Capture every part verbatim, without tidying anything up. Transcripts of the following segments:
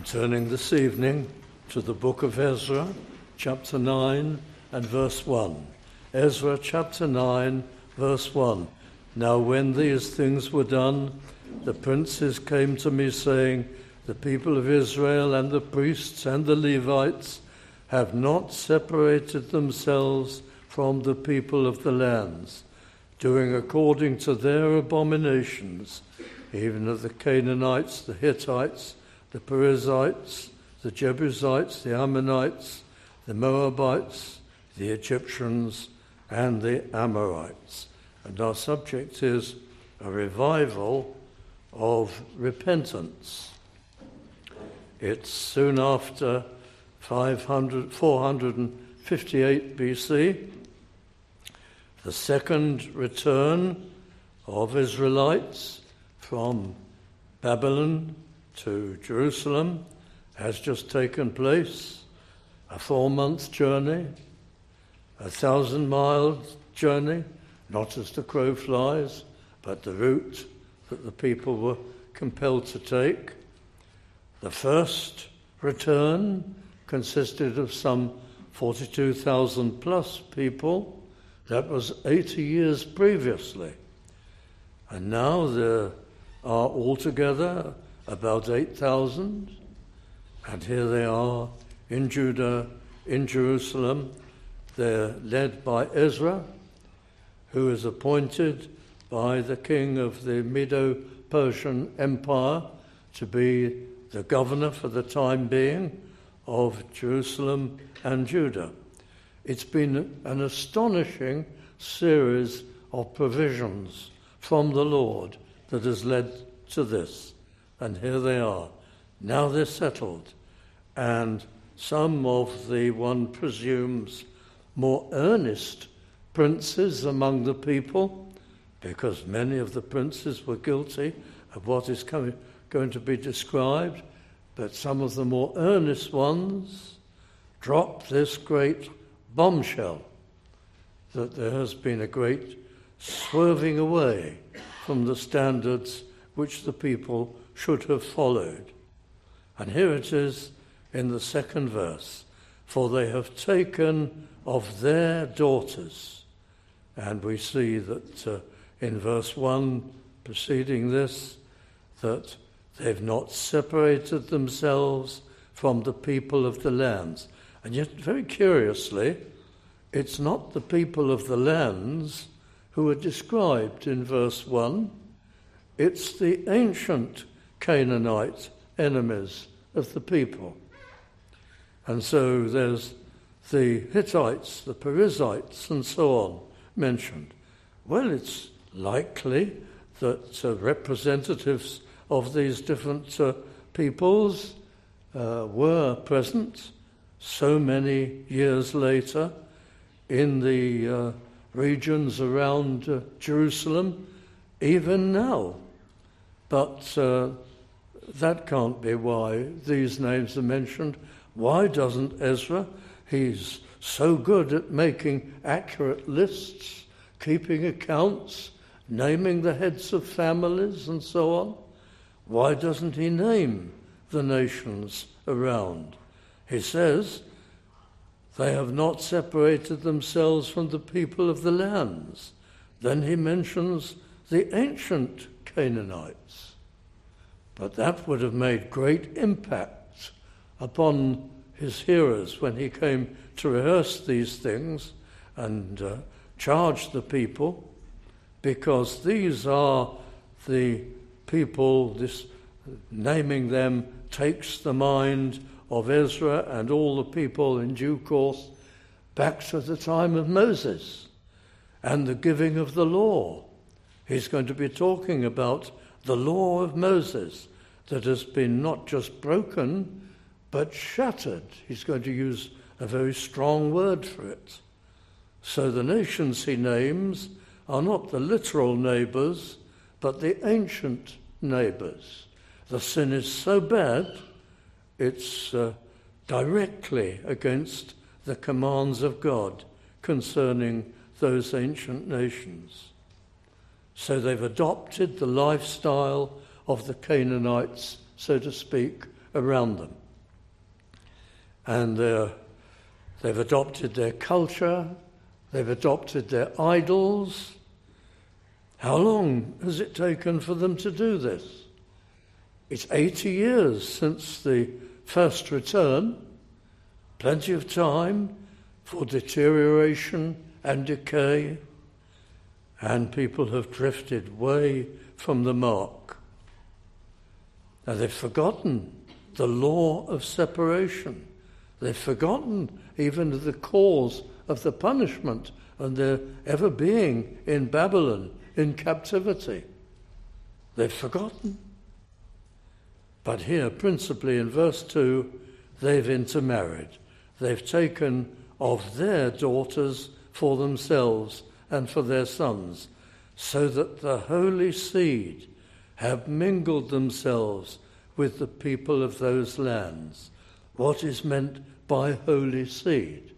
I'm turning this evening to the book of Ezra, chapter nine and verse one. Ezra chapter nine, verse one. Now when these things were done, the princes came to me saying, the people of Israel and the priests and the Levites have not separated themselves from the people of the lands, doing according to their abominations, even of the Canaanites, the Hittites, the Perizzites, the Jebusites, the Ammonites, the Moabites, the Egyptians, and the Amorites. And our subject is a revival of repentance. It's soon after four hundred fifty-eight B C, the second return of Israelites from Babylon to Jerusalem has just taken place, a four-month journey, a thousand-mile journey, not as the crow flies, but the route that the people were compelled to take. The first return consisted of some forty-two thousand plus people. That was eighty years previously. And now there are altogether about eight thousand, and here they are in Judah, in Jerusalem. They're led by Ezra, who is appointed by the king of the Medo-Persian Empire to be the governor for the time being of Jerusalem and Judah. It's been an astonishing series of provisions from the Lord that has led to this. And here they are. Now they're settled. And some of the, one presumes, more earnest princes among the people, because many of the princes were guilty of what is coming, going to be described, but some of the more earnest ones drop this great bombshell that there has been a great swerving away from the standards which the people should have followed. And here it is in the second verse. For they have taken of their daughters. And we see that uh, in verse one preceding this, that they've not separated themselves from the people of the lands. And yet, very curiously, it's not the people of the lands who are described in verse one. It's the ancient Canaanite enemies of the people. And so there's the Hittites, the Perizzites, and so on mentioned. Well, it's likely that uh, representatives of these different uh, peoples uh, were present so many years later in the uh, regions around uh, Jerusalem, even now. But uh, that can't be why these names are mentioned. Why doesn't Ezra? He's so good at making accurate lists, keeping accounts, naming the heads of families and so on. Why doesn't he name the nations around? He says, they have not separated themselves from the people of the lands. Then he mentions the ancient Canaanites. But that would have made great impact upon his hearers when he came to rehearse these things and uh, charge the people, because these are the people. This naming them takes the mind of Ezra and all the people in due course back to the time of Moses and the giving of the law. He's going to be talking about the law of Moses that has been not just broken but shattered. He's going to use a very strong word for it. So the nations he names are not the literal neighbours but the ancient neighbours. The sin is so bad, it's uh, directly against the commands of God concerning those ancient nations. So they've adopted the lifestyle of the Canaanites, so to speak, around them. And they've adopted their culture, they've adopted their idols. How long has it taken for them to do this? It's eighty years since the first return, plenty of time for deterioration and decay, and people have drifted way from the mark. Now they've forgotten the law of separation. They've forgotten even the cause of the punishment and their ever being in Babylon, in captivity. They've forgotten. But here, principally in verse two, they've intermarried. They've taken of their daughters for themselves and for their sons, so that the holy seed have mingled themselves with the people of those lands. What is meant by holy seed?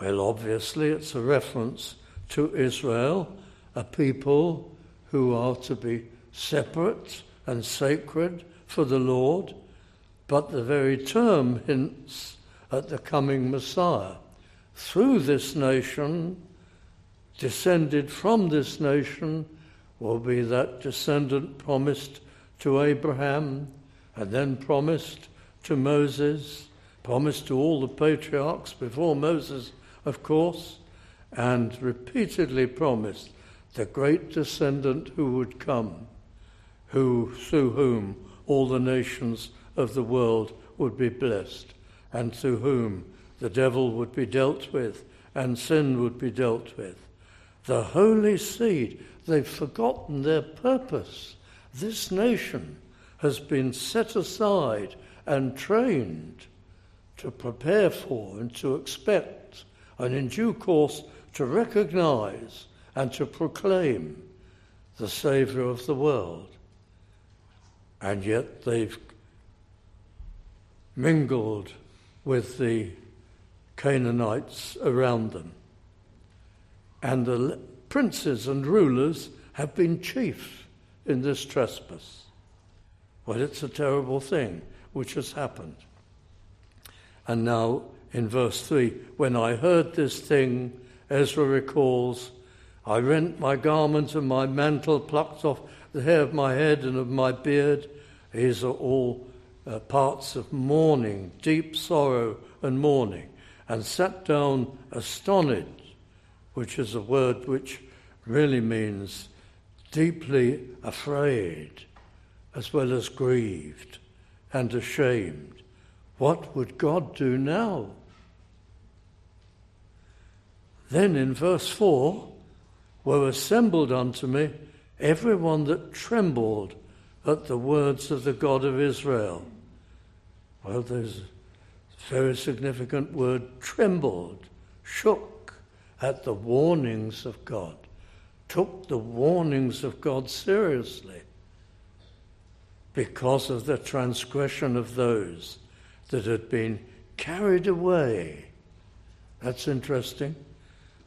Well, obviously it's a reference to Israel, a people who are to be separate and sacred for the Lord, but the very term hints at the coming Messiah. Through this nation, descended from this nation, will be that descendant promised to Abraham, and then promised to Moses, promised to all the patriarchs before Moses, of course, and repeatedly promised the great descendant who would come, who through whom all the nations of the world would be blessed, and through whom the devil would be dealt with, and sin would be dealt with. The holy seed, they've forgotten their purpose. This nation has been set aside and trained to prepare for and to expect, and in due course to recognize and to proclaim the Saviour of the world. And yet they've mingled with the Canaanites around them. And the princes and rulers have been chief in this trespass. Well, it's a terrible thing which has happened. And now in verse three, when I heard this thing, Ezra recalls, I rent my garment and my mantle, plucked off the hair of my head and of my beard. These are all uh, parts of mourning, deep sorrow and mourning, and sat down astonished, which is a word which really means deeply afraid, as well as grieved and ashamed. What would God do now? Then in verse four, were assembled unto me everyone that trembled at the words of the God of Israel. Well, there's a very significant word, trembled, shook at the warnings of God, took the warnings of God seriously because of the transgression of those that had been carried away. That's interesting.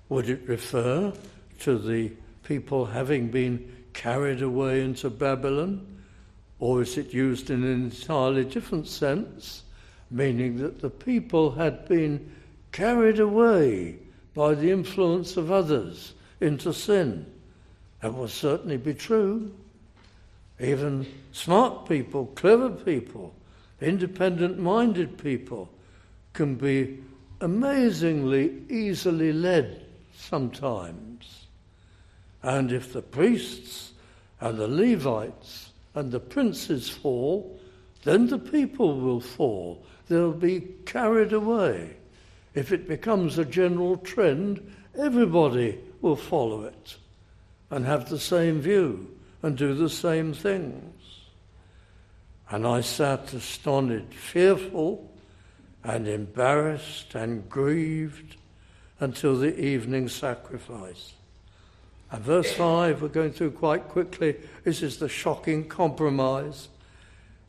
Would it refer to the people having been carried away into Babylon, or is it used in an entirely different sense, meaning that the people had been carried away by the influence of others into sin? That will certainly be true. Even smart people, clever people, independent-minded people can be amazingly easily led sometimes. And if the priests and the Levites and the princes fall, then the people will fall. They'll be carried away. If it becomes a general trend, everybody will follow it and have the same view and do the same things. And I sat astonished, fearful and embarrassed and grieved until the evening sacrifice. And verse five, we're going through quite quickly. This is the shocking compromise.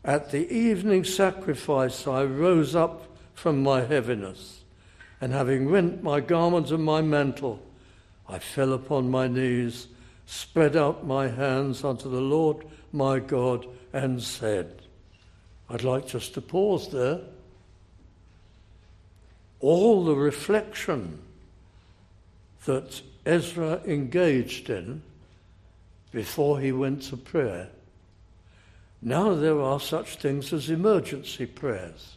At the evening sacrifice, I rose up from my heaviness, and having rent my garment and my mantle, I fell upon my knees, spread out my hands unto the Lord my God, and said, I'd like just to pause there. All the reflection that Ezra engaged in before he went to prayer. Now there are such things as emergency prayers,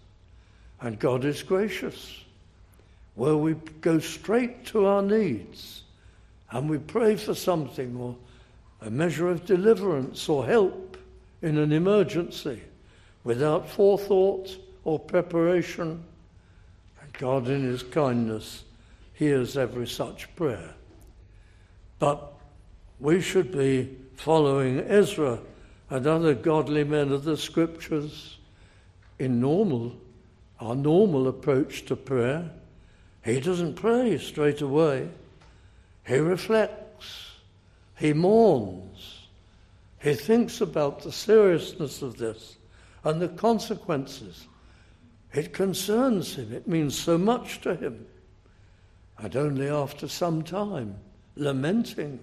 and God is gracious, where we go straight to our needs and we pray for something or a measure of deliverance or help in an emergency without forethought or preparation. And God in his kindness hears every such prayer. But we should be following Ezra and other godly men of the Scriptures in normal, our normal approach to prayer. He doesn't pray straight away. He reflects. He mourns. He thinks about the seriousness of this and the consequences. It concerns him. It means so much to him. And only after some time, lamenting,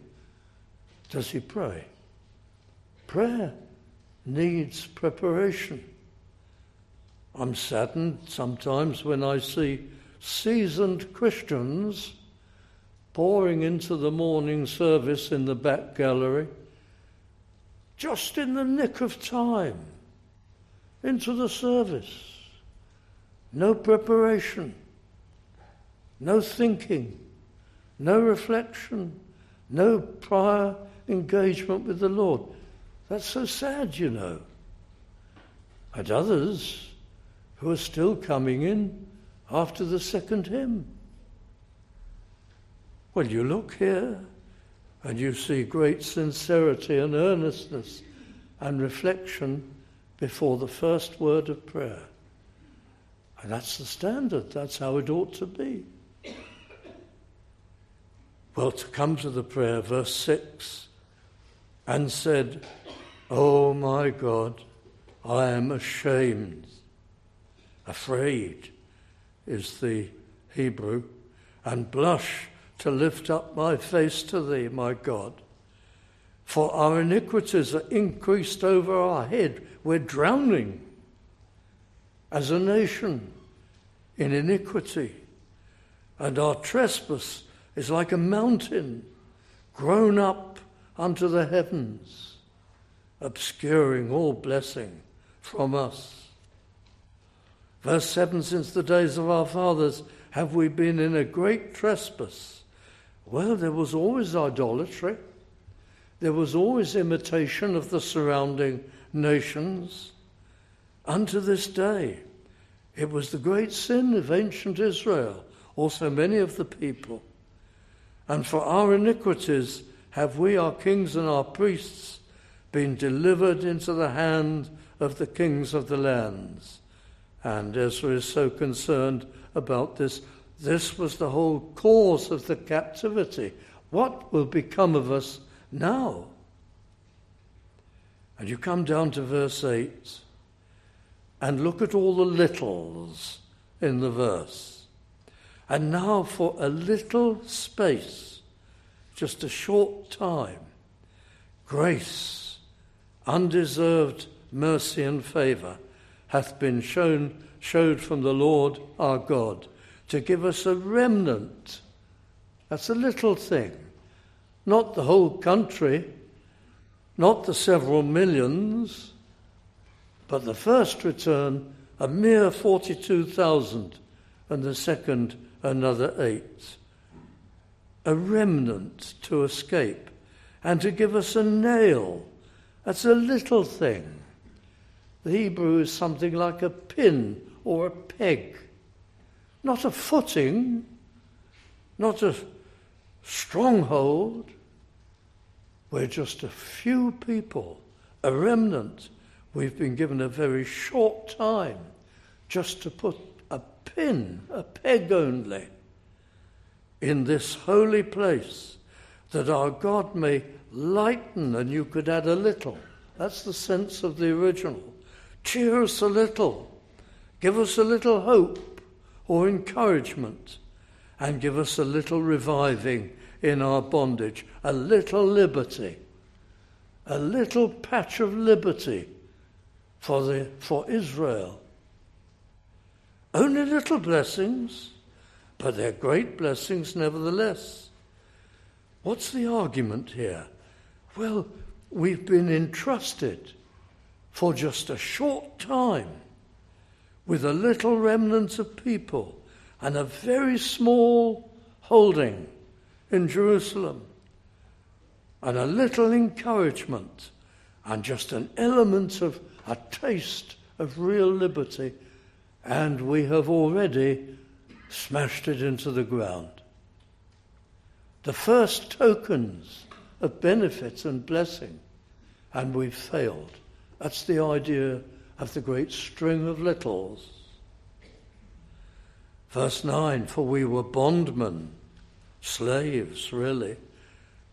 does he pray. Prayer needs preparation. I'm saddened sometimes when I see seasoned Christians pouring into the morning service in the back gallery, just in the nick of time, into the service. No preparation, no thinking, no reflection, no prior engagement with the Lord. That's so sad, you know. And others who are still coming in after the second hymn. Well, you look here and you see great sincerity and earnestness and reflection before the first word of prayer. And that's the standard. That's how it ought to be. Well, to come to the prayer, verse six, and said, "Oh my God, I am ashamed." Afraid is the Hebrew, and blush to lift up my face to thee, my God. For our iniquities are increased over our head. We're drowning as a nation in iniquity, and our trespass is like a mountain grown up unto the heavens, obscuring all blessing from us. Verse seven, since the days of our fathers have we been in a great trespass. Well, there was always idolatry. There was always imitation of the surrounding nations. Unto this day, it was the great sin of ancient Israel, also many of the people. And for our iniquities have we, our kings and our priests, been delivered into the hand of the kings of the lands. And Ezra is so concerned about this. This was the whole cause of the captivity. What will become of us now? And you come down to verse eight and look at all the littles in the verse. And now for a little space, just a short time, grace, undeserved mercy and favour hath been shown, showed from the Lord our God, to give us a remnant. That's a little thing. Not the whole country, not the several millions, but the first return, a mere forty-two thousand, and the second, another eight. A remnant to escape, and to give us a nail. That's a little thing. The Hebrew is something like a pin or a peg. Not a footing, not a stronghold. We're just a few people, a remnant. We've been given a very short time just to put a pin, a peg only, in this holy place, that our God may lighten, and you could add a little. That's the sense of the original. Cheer us a little, give us a little hope or encouragement, and give us a little reviving in our bondage, a little liberty, a little patch of liberty for, the, for Israel. Only little blessings, but they're great blessings nevertheless. What's the argument here? Well, we've been entrusted for just a short time with a little remnant of people and a very small holding in Jerusalem and a little encouragement and just an element of a taste of real liberty, and we have already smashed it into the ground. The first tokens of benefit and blessing, and we've failed. That's the idea of the great string of littles. Verse nine, for we were bondmen, slaves, really.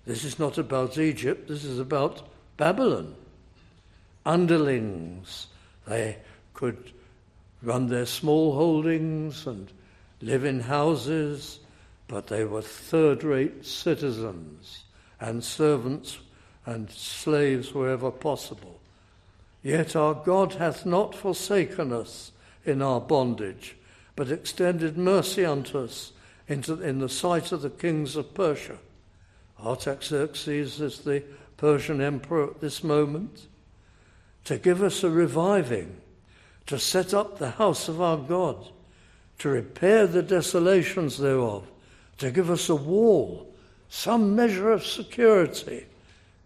This is not about Egypt, this is about Babylon. Underlings, they could run their small holdings and live in houses, but they were third-rate citizens and servants and slaves wherever possible. Yet our God hath not forsaken us in our bondage, but extended mercy unto us into, in the sight of the kings of Persia. Artaxerxes is the Persian emperor at this moment, to give us a reviving, to set up the house of our God, to repair the desolations thereof, to give us a wall, some measure of security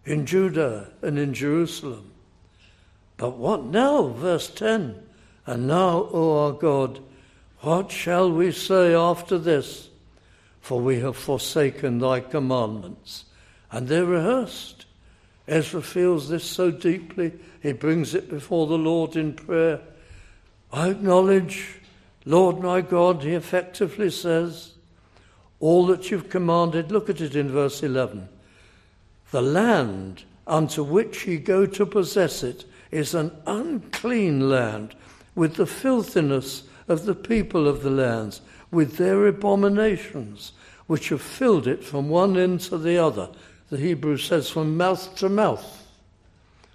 in Judah and in Jerusalem. But what now? Verse ten, and now, O our God, what shall we say after this? For we have forsaken thy commandments. And they're rehearsed. Ezra feels this so deeply, he brings it before the Lord in prayer. I acknowledge, Lord my God, he effectively says, all that you've commanded, look at it in verse eleven. The land unto which ye go to possess it is an unclean land, with the filthiness of the people of the lands, with their abominations, which have filled it from one end to the other. The Hebrew says from mouth to mouth.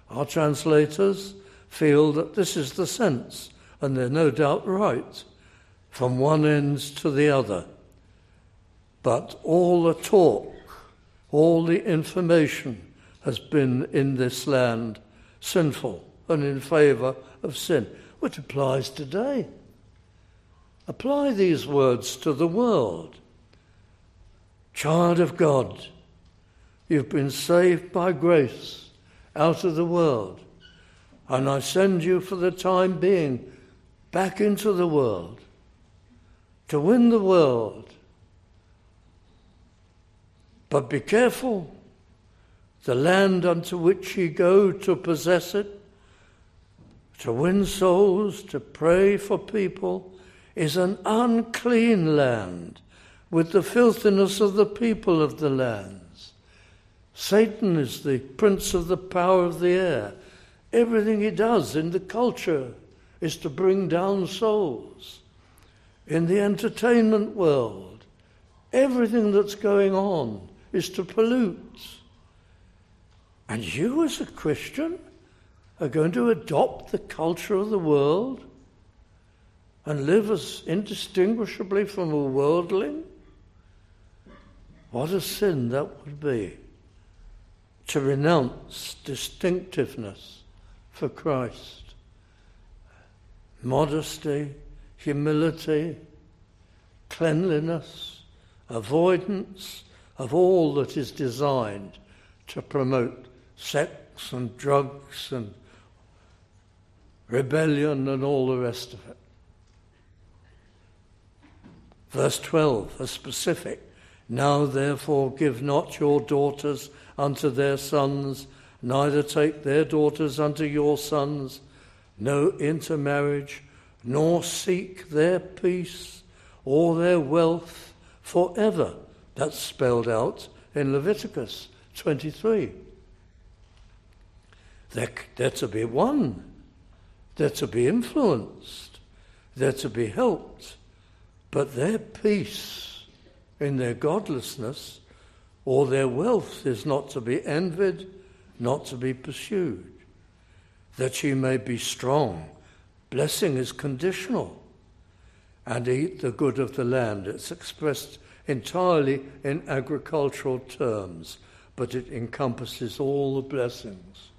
Our translators feel that this is the sense, and they're no doubt right, from one end to the other. But all the talk, all the information has been in this land sinful and in favour of sin, which applies today. Apply these words to the world. Child of God, you've been saved by grace out of the world, and I send you for the time being back into the world to win the world. But be careful, the land unto which ye go to possess it, to win souls, to pray for people, is an unclean land with the filthiness of the people of the lands. Satan is the prince of the power of the air. Everything he does in the culture is to bring down souls. In the entertainment world, everything that's going on is to pollute. And you as a Christian are going to adopt the culture of the world and live as indistinguishably from a worldling? What a sin that would be, to renounce distinctiveness for Christ. Modesty, humility, cleanliness, avoidance of all that is designed to promote sex and drugs and rebellion and all the rest of it. Verse twelve, a specific. Now therefore give not your daughters unto their sons, neither take their daughters unto your sons, no intermarriage, nor seek their peace or their wealth forever. That's spelled out in Leviticus twenty-three. They're, they're to be won. They're to be influenced. They're to be helped. But their peace in their godlessness or their wealth is not to be envied, not to be pursued. that ye may be strong. Blessing is conditional. And eat the good of the land. It's expressed entirely in agricultural terms, but it encompasses all the blessings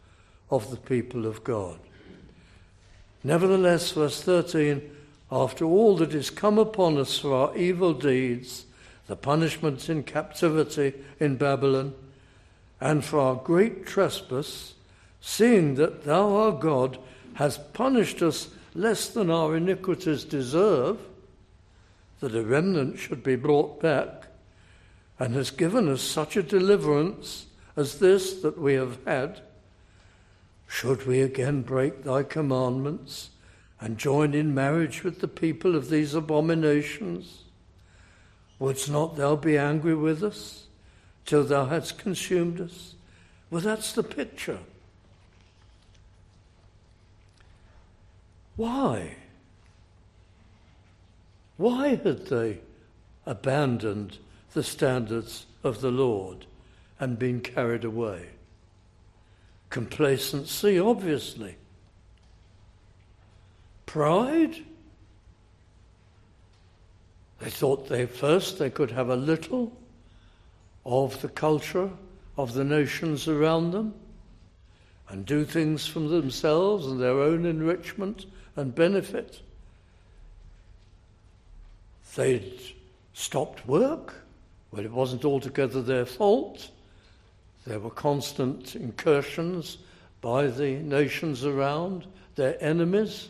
of the people of God. Nevertheless, verse thirteen, after all that is come upon us for our evil deeds, the punishment in captivity in Babylon, and for our great trespass, seeing that thou, our God, hast punished us less than our iniquities deserve, that a remnant should be brought back, and has given us such a deliverance as this that we have had, should we again break thy commandments and join in marriage with the people of these abominations? Wouldst not thou be angry with us till thou hadst consumed us? Well, that's the picture. Why? Why had they abandoned the standards of the Lord and been carried away? Complacency, obviously. Pride? They thought they first they could have a little of the culture of the nations around them and do things for themselves and their own enrichment and benefit. They'd stopped work. Well, it wasn't altogether their fault. There were constant incursions by the nations around, their enemies,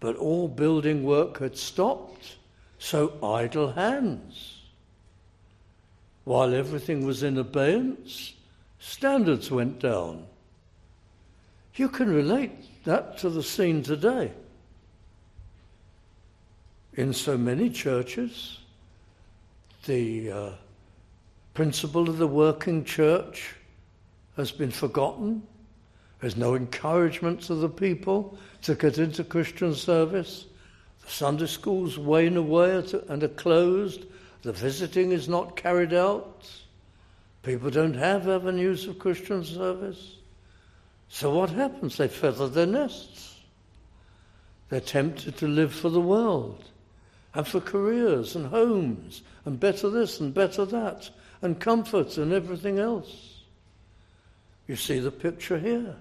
but all building work had stopped, so idle hands. While everything was in abeyance, standards went down. You can relate that to the scene today. In so many churches, the uh, principle of the working church has been forgotten. There's no encouragement to the people to get into Christian service. The Sunday schools wane away and are closed. The visiting is not carried out. People don't have avenues of Christian service. So what happens? They feather their nests. They're tempted to live for the world, and for careers and homes and better this and better that and comforts and everything else. You see the picture here.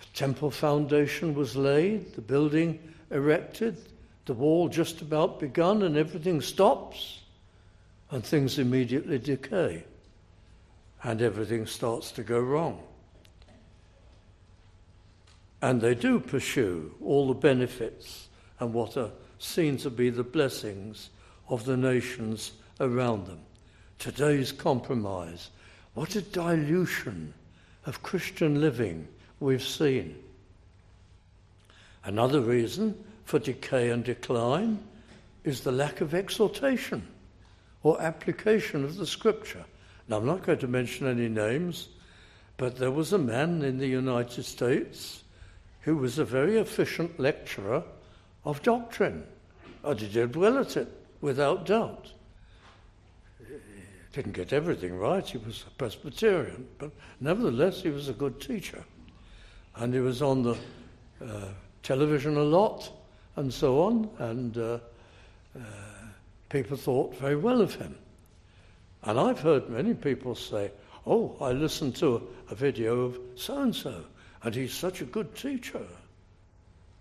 The temple foundation was laid, the building erected, the wall just about begun, and everything stops and things immediately decay and everything starts to go wrong. And they do pursue all the benefits and what are seen to be the blessings of the nations around them. Today's compromise. What a dilution of Christian living we've seen. Another reason for decay and decline is the lack of exhortation or application of the Scripture. Now, I'm not going to mention any names, but there was a man in the United States who was a very efficient lecturer of doctrine, and he did well at it, without doubt. He didn't get everything right, he was a Presbyterian, but nevertheless he was a good teacher. And he was on the uh, television a lot, and so on, and uh, uh, people thought very well of him. And I've heard many people say, oh, I listened to a video of so-and-so, and he's such a good teacher.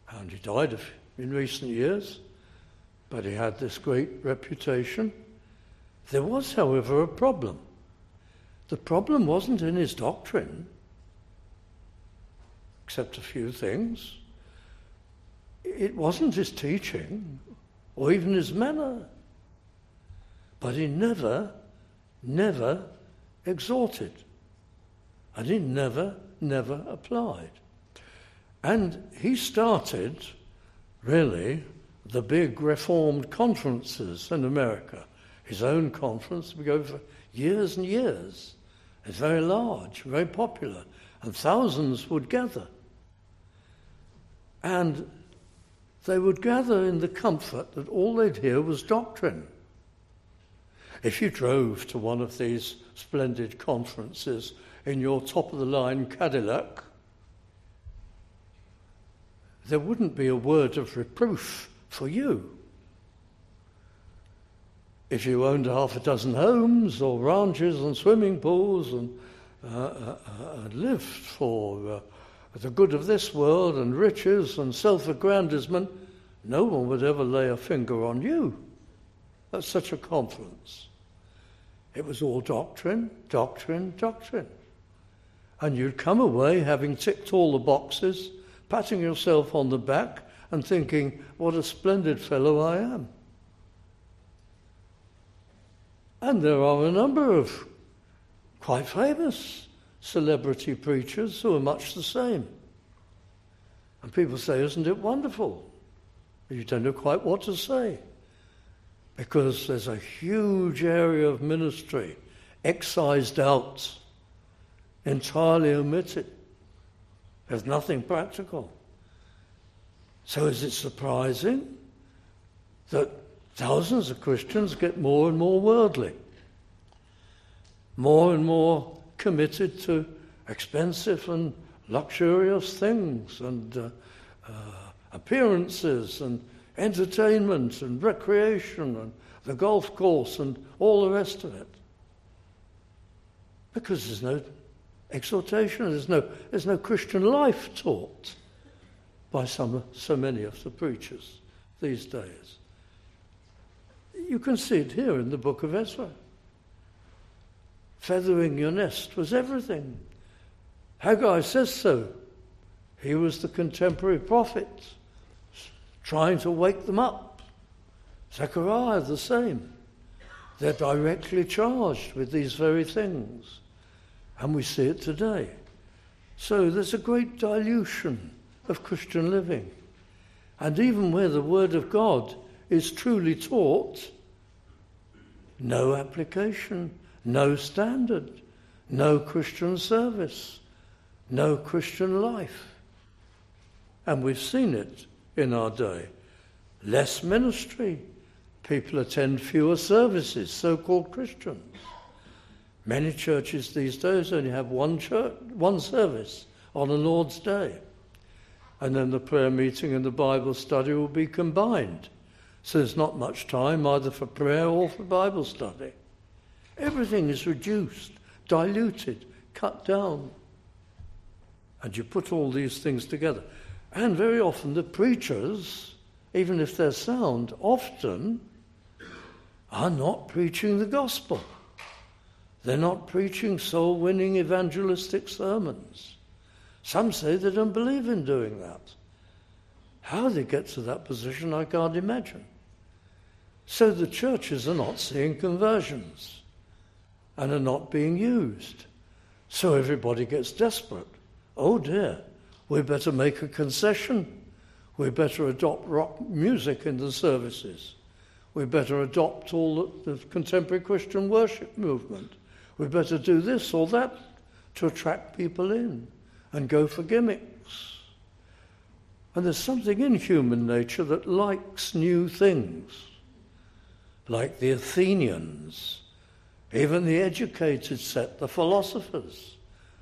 And he died of in recent years, but he had this great reputation. There was, however, a problem. The problem wasn't in his doctrine, except a few things. It wasn't his teaching, or even his manner. But he never, never exhorted. And he never, never applied. And he started really the big Reformed conferences in America. His own conference would go for years and years. It's very large, very popular, and thousands would gather. And they would gather in the comfort that all they'd hear was doctrine. If you drove to one of these splendid conferences in your top-of-the-line Cadillac, there wouldn't be a word of reproof for you. If you owned half a dozen homes or ranches and swimming pools and uh, uh, uh, lived for uh, the good of this world and riches and self-aggrandizement, no one would ever lay a finger on you. That's such a confidence. It was all doctrine, doctrine, doctrine. And you'd come away having ticked all the boxes, patting yourself on the back and thinking, what a splendid fellow I am. And there are a number of quite famous celebrity preachers who are much the same. And people say, isn't it wonderful? You don't know quite what to say, because there's a huge area of ministry excised out, entirely omitted. There's nothing practical. So is it surprising that thousands of Christians get more and more worldly, more and more committed to expensive and luxurious things and uh, uh, appearances and entertainment and recreation and the golf course and all the rest of it? Because there's no exhortation, there's no, there's no Christian life taught by some, so many of the preachers these days. You can see it here in the book of Ezra. Feathering your nest was everything. Haggai says so. He was the contemporary prophet, trying to wake them up. Zechariah, the same. They're directly charged with these very things. And we see it today. So there's a great dilution of Christian living. And even where the Word of God is truly taught, no application, no standard, no Christian service, no Christian life. And we've seen it in our day. Less ministry. People attend fewer services, so-called Christians. Many churches these days only have one church, one service on the Lord's Day. And then the prayer meeting and the Bible study will be combined. So there's not much time either for prayer or for Bible study. Everything is reduced, diluted, cut down. And you put all these things together. And very often the preachers, even if they're sound, often are not preaching the gospel. They're not preaching soul-winning evangelistic sermons. Some say they don't believe in doing that. How they get to that position, I can't imagine. So the churches are not seeing conversions and are not being used. So everybody gets desperate. Oh dear. We better make a concession. We better adopt rock music in the services. We better adopt all the contemporary Christian worship movement. We better do this or that to attract people in and go for gimmicks. And there's something in human nature that likes new things, like the Athenians, even the educated set, the philosophers,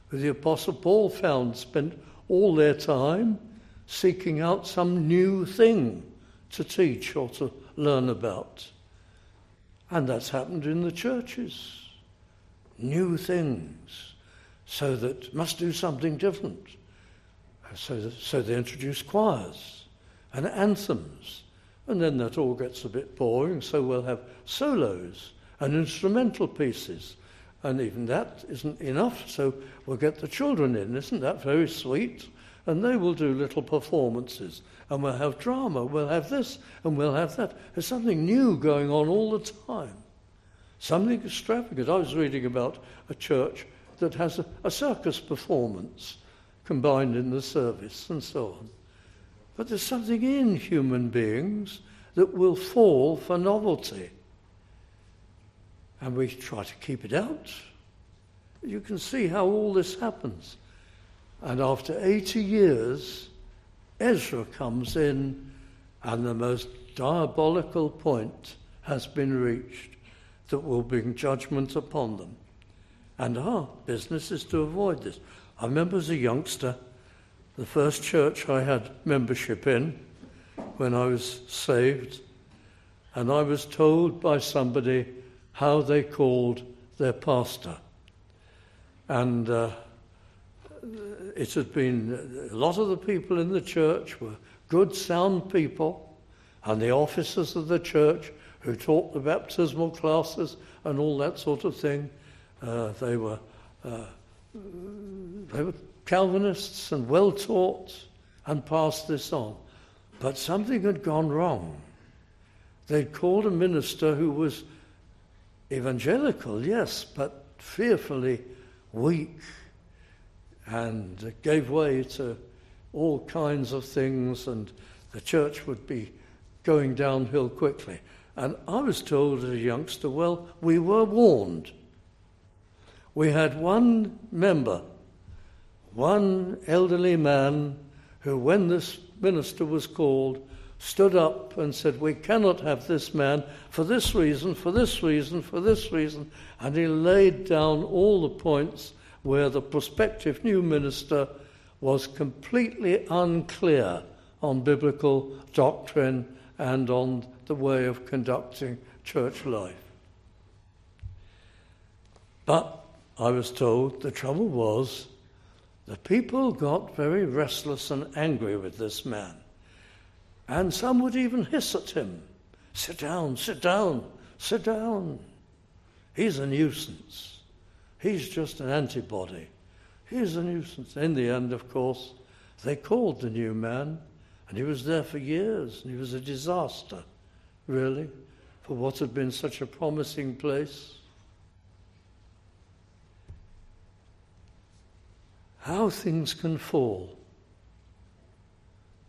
who the Apostle Paul found spent all their time seeking out some new thing to teach or to learn about. And that's happened in the churches. New things, so that must do something different. So, that, so they introduce choirs and anthems, and then that all gets a bit boring, so we'll have solos and instrumental pieces. And even that isn't enough, so we'll get the children in. Isn't that very sweet? And they will do little performances. And we'll have drama, we'll have this, and we'll have that. There's something new going on all the time. Something extravagant. I was reading about a church that has a, a circus performance combined in the service and so on. But there's something in human beings that will fall for novelty. And we try to keep it out. You can see how all this happens. And after eighty years, Ezra comes in, and the most diabolical point has been reached that will bring judgment upon them. And our business is to avoid this. I remember as a youngster, the first church I had membership in when I was saved, and I was told by somebody how they called their pastor. And uh, it had been, a lot of the people in the church were good, sound people, and the officers of the church who taught the baptismal classes and all that sort of thing, uh, they were uh, they were Calvinists and well taught and passed this on. But something had gone wrong. They'd called a minister who was evangelical, yes, but fearfully weak, and gave way to all kinds of things, and the church would be going downhill quickly. And I was told as a youngster, well, we were warned. We had one member, one elderly man, who when this minister was called, stood up and said, we cannot have this man for this reason, for this reason, for this reason. And he laid down all the points where the prospective new minister was completely unclear on biblical doctrine and on the way of conducting church life. But I was told the trouble was the people got very restless and angry with this man. And some would even hiss at him. Sit down, sit down, sit down. He's a nuisance. He's just an antibody. He's a nuisance. In the end, of course, they called the new man, and he was there for years, and he was a disaster, really, for what had been such a promising place. How things can fall.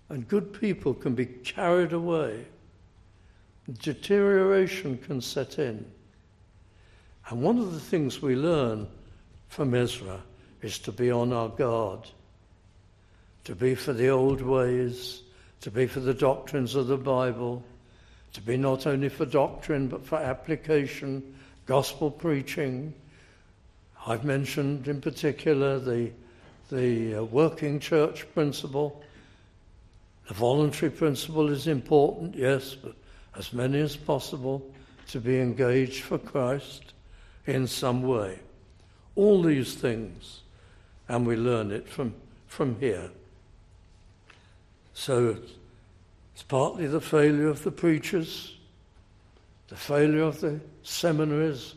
And good people can be carried away. Deterioration can set in. And one of the things we learn from Ezra is to be on our guard, to be for the old ways, to be for the doctrines of the Bible, to be not only for doctrine but for application, gospel preaching. I've mentioned in particular the, the working church principle. The voluntary principle is important, yes, but as many as possible to be engaged for Christ in some way. All these things, and we learn it from, from here. So it's partly the failure of the preachers, the failure of the seminaries,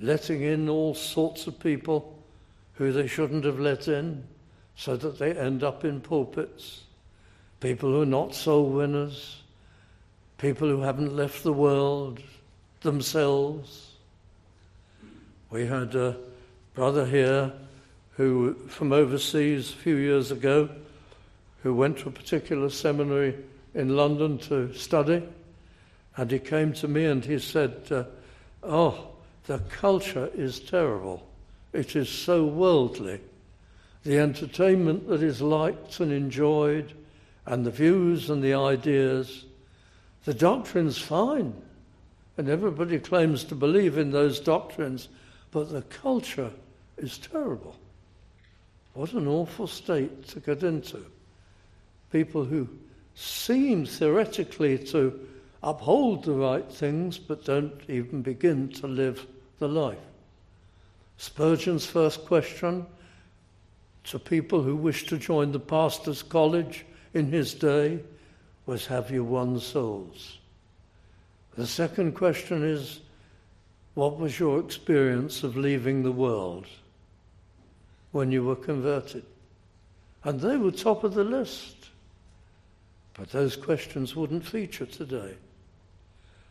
letting in all sorts of people who they shouldn't have let in, so that they end up in pulpits. People who are not soul winners, people who haven't left the world themselves. We had a brother here who, from overseas a few years ago, who went to a particular seminary in London to study, and he came to me and he said, uh, oh, the culture is terrible. It is so worldly. The entertainment that is liked and enjoyed, and the views and the ideas. The doctrine's fine, and everybody claims to believe in those doctrines, but the culture is terrible. What an awful state to get into. People who seem theoretically to uphold the right things, but don't even begin to live the life. Spurgeon's first question to people who wish to join the pastor's college in his day was, have you won souls? The second question is, what was your experience of leaving the world when you were converted? And they were top of the list. But those questions wouldn't feature today.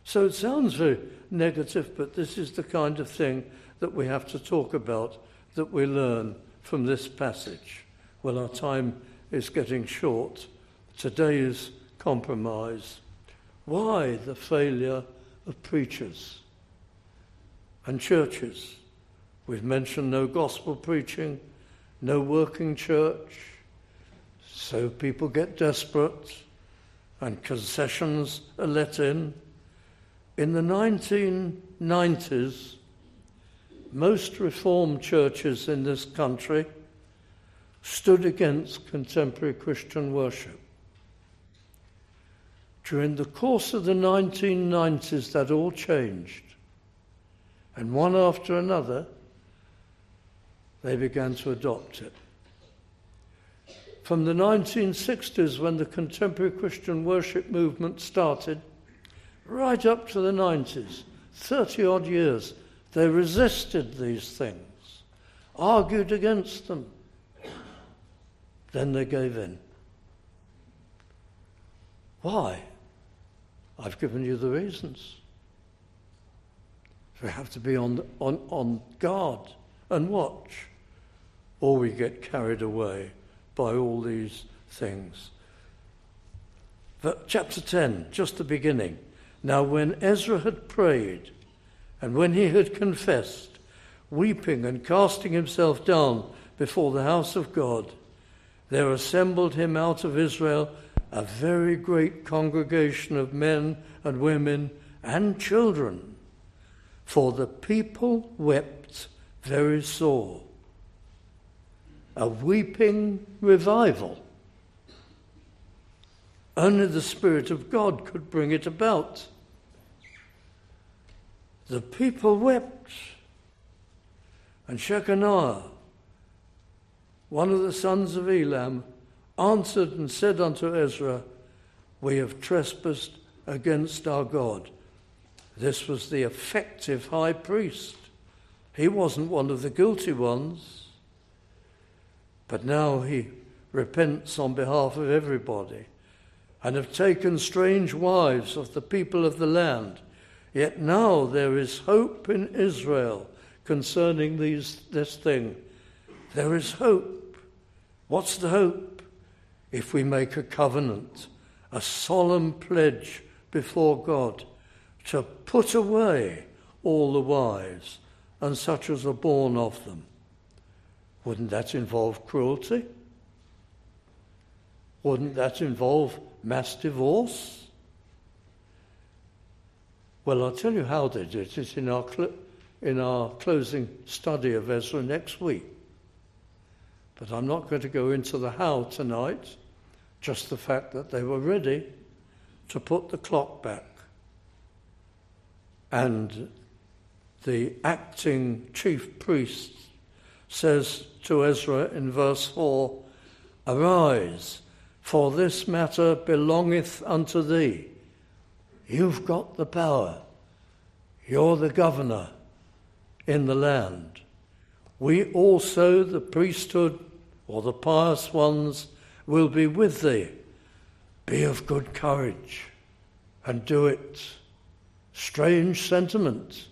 So it sounds very negative, but this is the kind of thing that we have to talk about, that we learn from this passage. Well, our time is getting short. Today's compromise. Why the failure of preachers and churches? We've mentioned no gospel preaching, no working church, so people get desperate and concessions are let in. In the nineteen nineties, most Reformed churches in this country stood against contemporary Christian worship. During the course of the nineteen nineties, that all changed, and one after another, they began to adopt it. From the nineteen sixties, when the contemporary Christian worship movement started, right up to the nineties, thirty odd years, they resisted these things, argued against them. Then they gave in. Why? I've given you the reasons. We have to be on, on, on guard and watch, or we get carried away by all these things. But chapter ten, just the beginning. Now when Ezra had prayed, and when he had confessed, weeping and casting himself down before the house of God, there assembled him out of Israel a very great congregation of men and women and children, for the people wept very sore. A weeping revival. Only the Spirit of God could bring it about. The people wept, and Shechaniah, one of the sons of Elam, answered and said unto Ezra, "We have trespassed against our God." This was the effective high priest. He wasn't one of the guilty ones, but now he repents on behalf of everybody, and have taken strange wives of the people of the land. Yet now there is hope in Israel concerning these, this thing. There is hope. What's the hope? If we make a covenant, a solemn pledge before God, to put away all the wives and such as are born of them. Wouldn't that involve cruelty? Wouldn't that involve mass divorce? Well, I'll tell you how they did it in our, cl- in our closing study of Ezra next week. But I'm not going to go into the how tonight, just the fact that they were ready to put the clock back. And the acting chief priest says to Ezra in verse four, "Arise, for this matter belongeth unto thee." You've got the power. You're the governor in the land. We also, the priesthood, or the pious ones, will be with thee. Be of good courage and do it. Strange sentiment,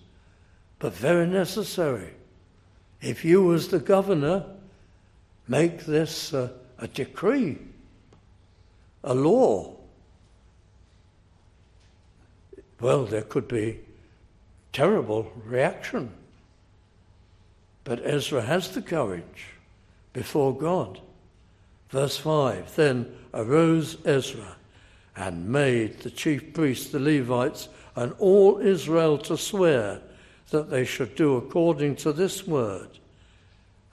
but very necessary. If you, as the governor, make this a, a decree, a law, well, there could be terrible reaction. But Ezra has the courage before God. Verse five, "Then arose Ezra and made the chief priests, the Levites, and all Israel to swear that they should do according to this word."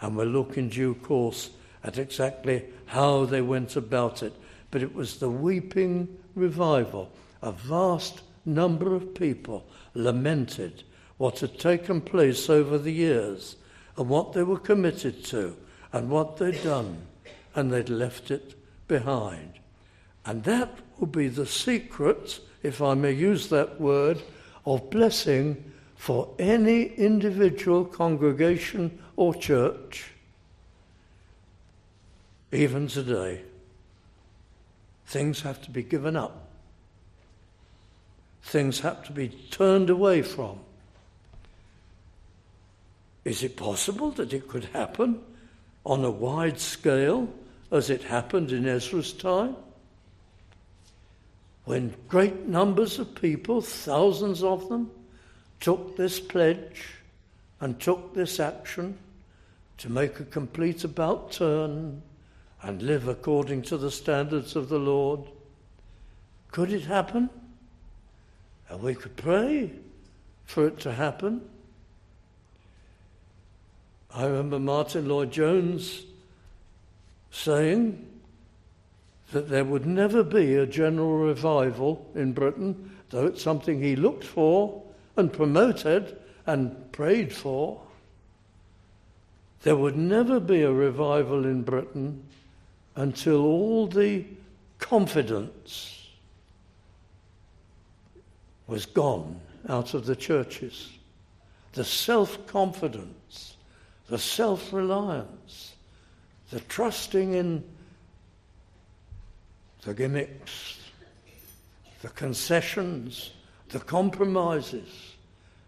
And we'll look in due course at exactly how they went about it. But it was the weeping revival. A vast number of people lamented what had taken place over the years, and what they were committed to, and what they'd done, and they'd left it behind. And that will be the secret, if I may use that word, of blessing for any individual congregation or church, even today. Things have to be given up. Things have to be turned away from. Is it possible that it could happen on a wide scale as it happened in Ezra's time? When great numbers of people, thousands of them, took this pledge and took this action to make a complete about turn and live according to the standards of the Lord. Could it happen? And we could pray for it to happen. I remember Martin Lloyd-Jones saying that there would never be a general revival in Britain, though it's something he looked for and promoted and prayed for. There would never be a revival in Britain until all the confidence was gone out of the churches. The self-confidence, the self-reliance, the trusting in the gimmicks, the concessions, the compromises.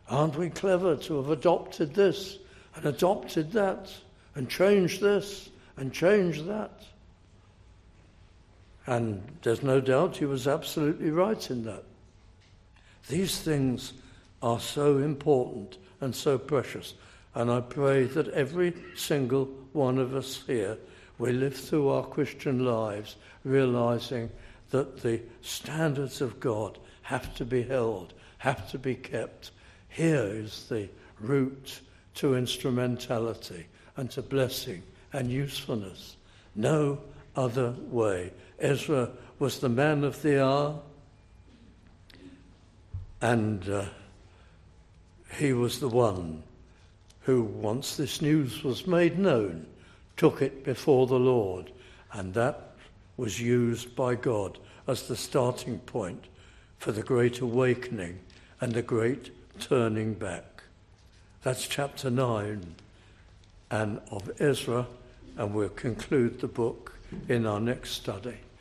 Aren't we clever to have adopted this and adopted that and changed this and changed that? And there's no doubt he was absolutely right in that. These things are so important and so precious. And I pray that every single one of us here, we live through our Christian lives realizing that the standards of God have to be held, have to be kept. Here is the route to instrumentality and to blessing and usefulness. No other way. Ezra was the man of the hour, and uh, he was the one who, once this news was made known, took it before the Lord, and that was used by God as the starting point for the great awakening and the great turning back. That's chapter nine and of Ezra, and we'll conclude the book in our next study.